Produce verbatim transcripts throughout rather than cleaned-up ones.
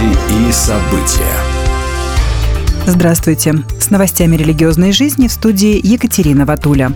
Новости и события. Здравствуйте. С новостями религиозной жизни в студии Екатерина Ватуля.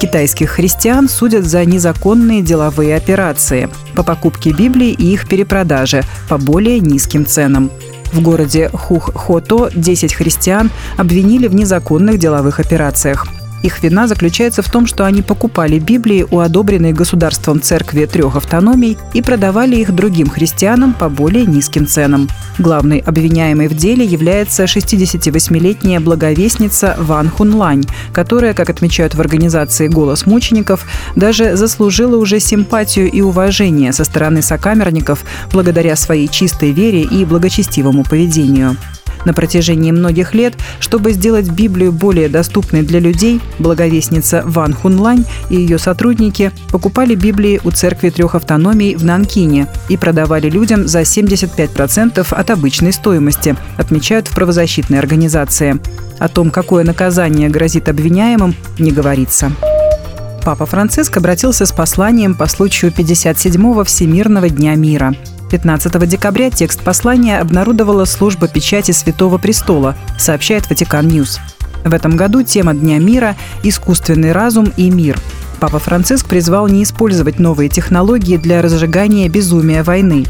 Китайских христиан судят за незаконные деловые операции по покупке Библии и их перепродаже по более низким ценам. В городе Хух-Хото десять христиан обвинили в незаконных деловых операциях. Их вина заключается в том, что они покупали Библии у одобренной государством церкви трех автономий и продавали их другим христианам по более низким ценам. Главной обвиняемой в деле является шестидесятивосьмилетняя благовестница Ван Хунлань, которая, как отмечают в организации «Голос мучеников», даже заслужила уже симпатию и уважение со стороны сокамерников благодаря своей чистой вере и благочестивому поведению. На протяжении многих лет, чтобы сделать Библию более доступной для людей, благовестница Ван Хунлань и ее сотрудники покупали Библии у церкви трех автономий в Нанкине и продавали людям за семьдесят пять процентов от обычной стоимости, отмечают в правозащитной организации. О том, какое наказание грозит обвиняемым, не говорится. Папа Франциск обратился с посланием по случаю пятьдесят седьмого Всемирного дня мира. пятнадцатого декабря текст послания обнародовала служба печати Святого Престола, сообщает Ватикан Ньюс. В этом году тема Дня мира – искусственный разум и мир. Папа Франциск призвал не использовать новые технологии для разжигания безумия войны.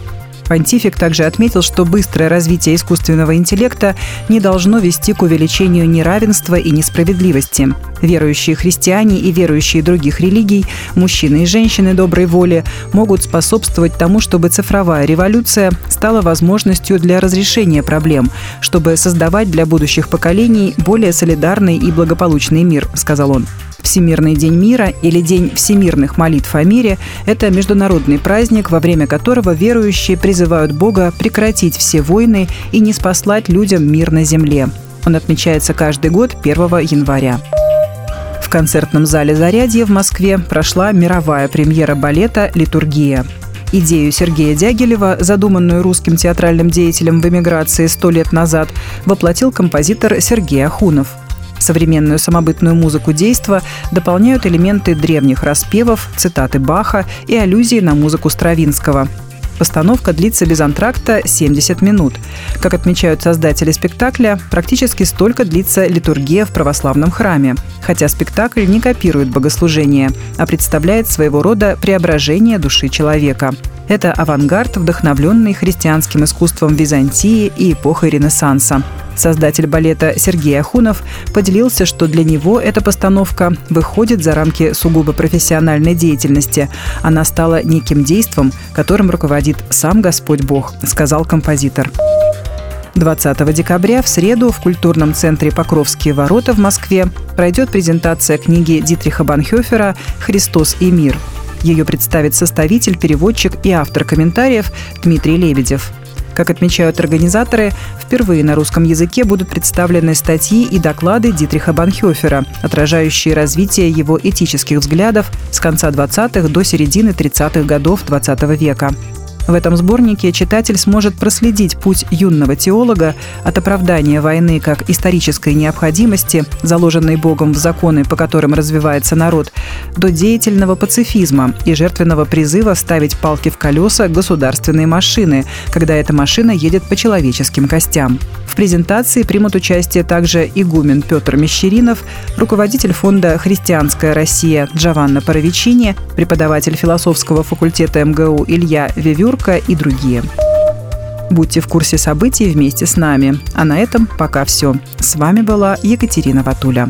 Понтифик также отметил, что быстрое развитие искусственного интеллекта не должно вести к увеличению неравенства и несправедливости. Верующие христиане и верующие других религий, мужчины и женщины доброй воли могут способствовать тому, чтобы цифровая революция стала возможностью для разрешения проблем, чтобы создавать для будущих поколений более солидарный и благополучный мир, сказал он. Всемирный день мира или День всемирных молитв о мире – это международный праздник, во время которого верующие призывают Бога прекратить все войны и ниспослать людям мир на земле. Он отмечается каждый год первого января. В концертном зале «Зарядье» в Москве прошла мировая премьера балета «Литургия». Идею Сергея Дягилева, задуманную русским театральным деятелем в эмиграции сто лет назад, воплотил композитор Сергей Ахунов. Современную самобытную музыку действа дополняют элементы древних распевов, цитаты Баха и аллюзии на музыку Стравинского. Постановка длится без антракта семьдесят минут. Как отмечают создатели спектакля, практически столько длится литургия в православном храме. Хотя спектакль не копирует богослужение, а представляет своего рода преображение души человека. Это авангард, вдохновленный христианским искусством Византии и эпохой Ренессанса. Создатель балета Сергей Ахунов поделился, что для него эта постановка выходит за рамки сугубо профессиональной деятельности. Она стала неким действом, которым руководит сам Господь Бог, сказал композитор. двадцатого декабря в среду в культурном центре «Покровские ворота» в Москве пройдет презентация книги Дитриха Бонхёффера «Христос и мир». Ее представит составитель, переводчик и автор комментариев Дмитрий Лебедев. Как отмечают организаторы, впервые на русском языке будут представлены статьи и доклады Дитриха Бонхёффера, отражающие развитие его этических взглядов с конца двадцатых до середины тридцатых годов двадцатого века. В этом сборнике читатель сможет проследить путь юного теолога от оправдания войны как исторической необходимости, заложенной Богом в законы, по которым развивается народ, до деятельного пацифизма и жертвенного призыва ставить палки в колеса государственной машины, когда эта машина едет по человеческим костям. В презентации примут участие также игумен Петр Мещеринов, руководитель фонда «Христианская Россия» Джованна Паровичини, преподаватель философского факультета эм гэ у Илья Вевюрка и другие. Будьте в курсе событий вместе с нами. А на этом пока все. С вами была Екатерина Ватуля.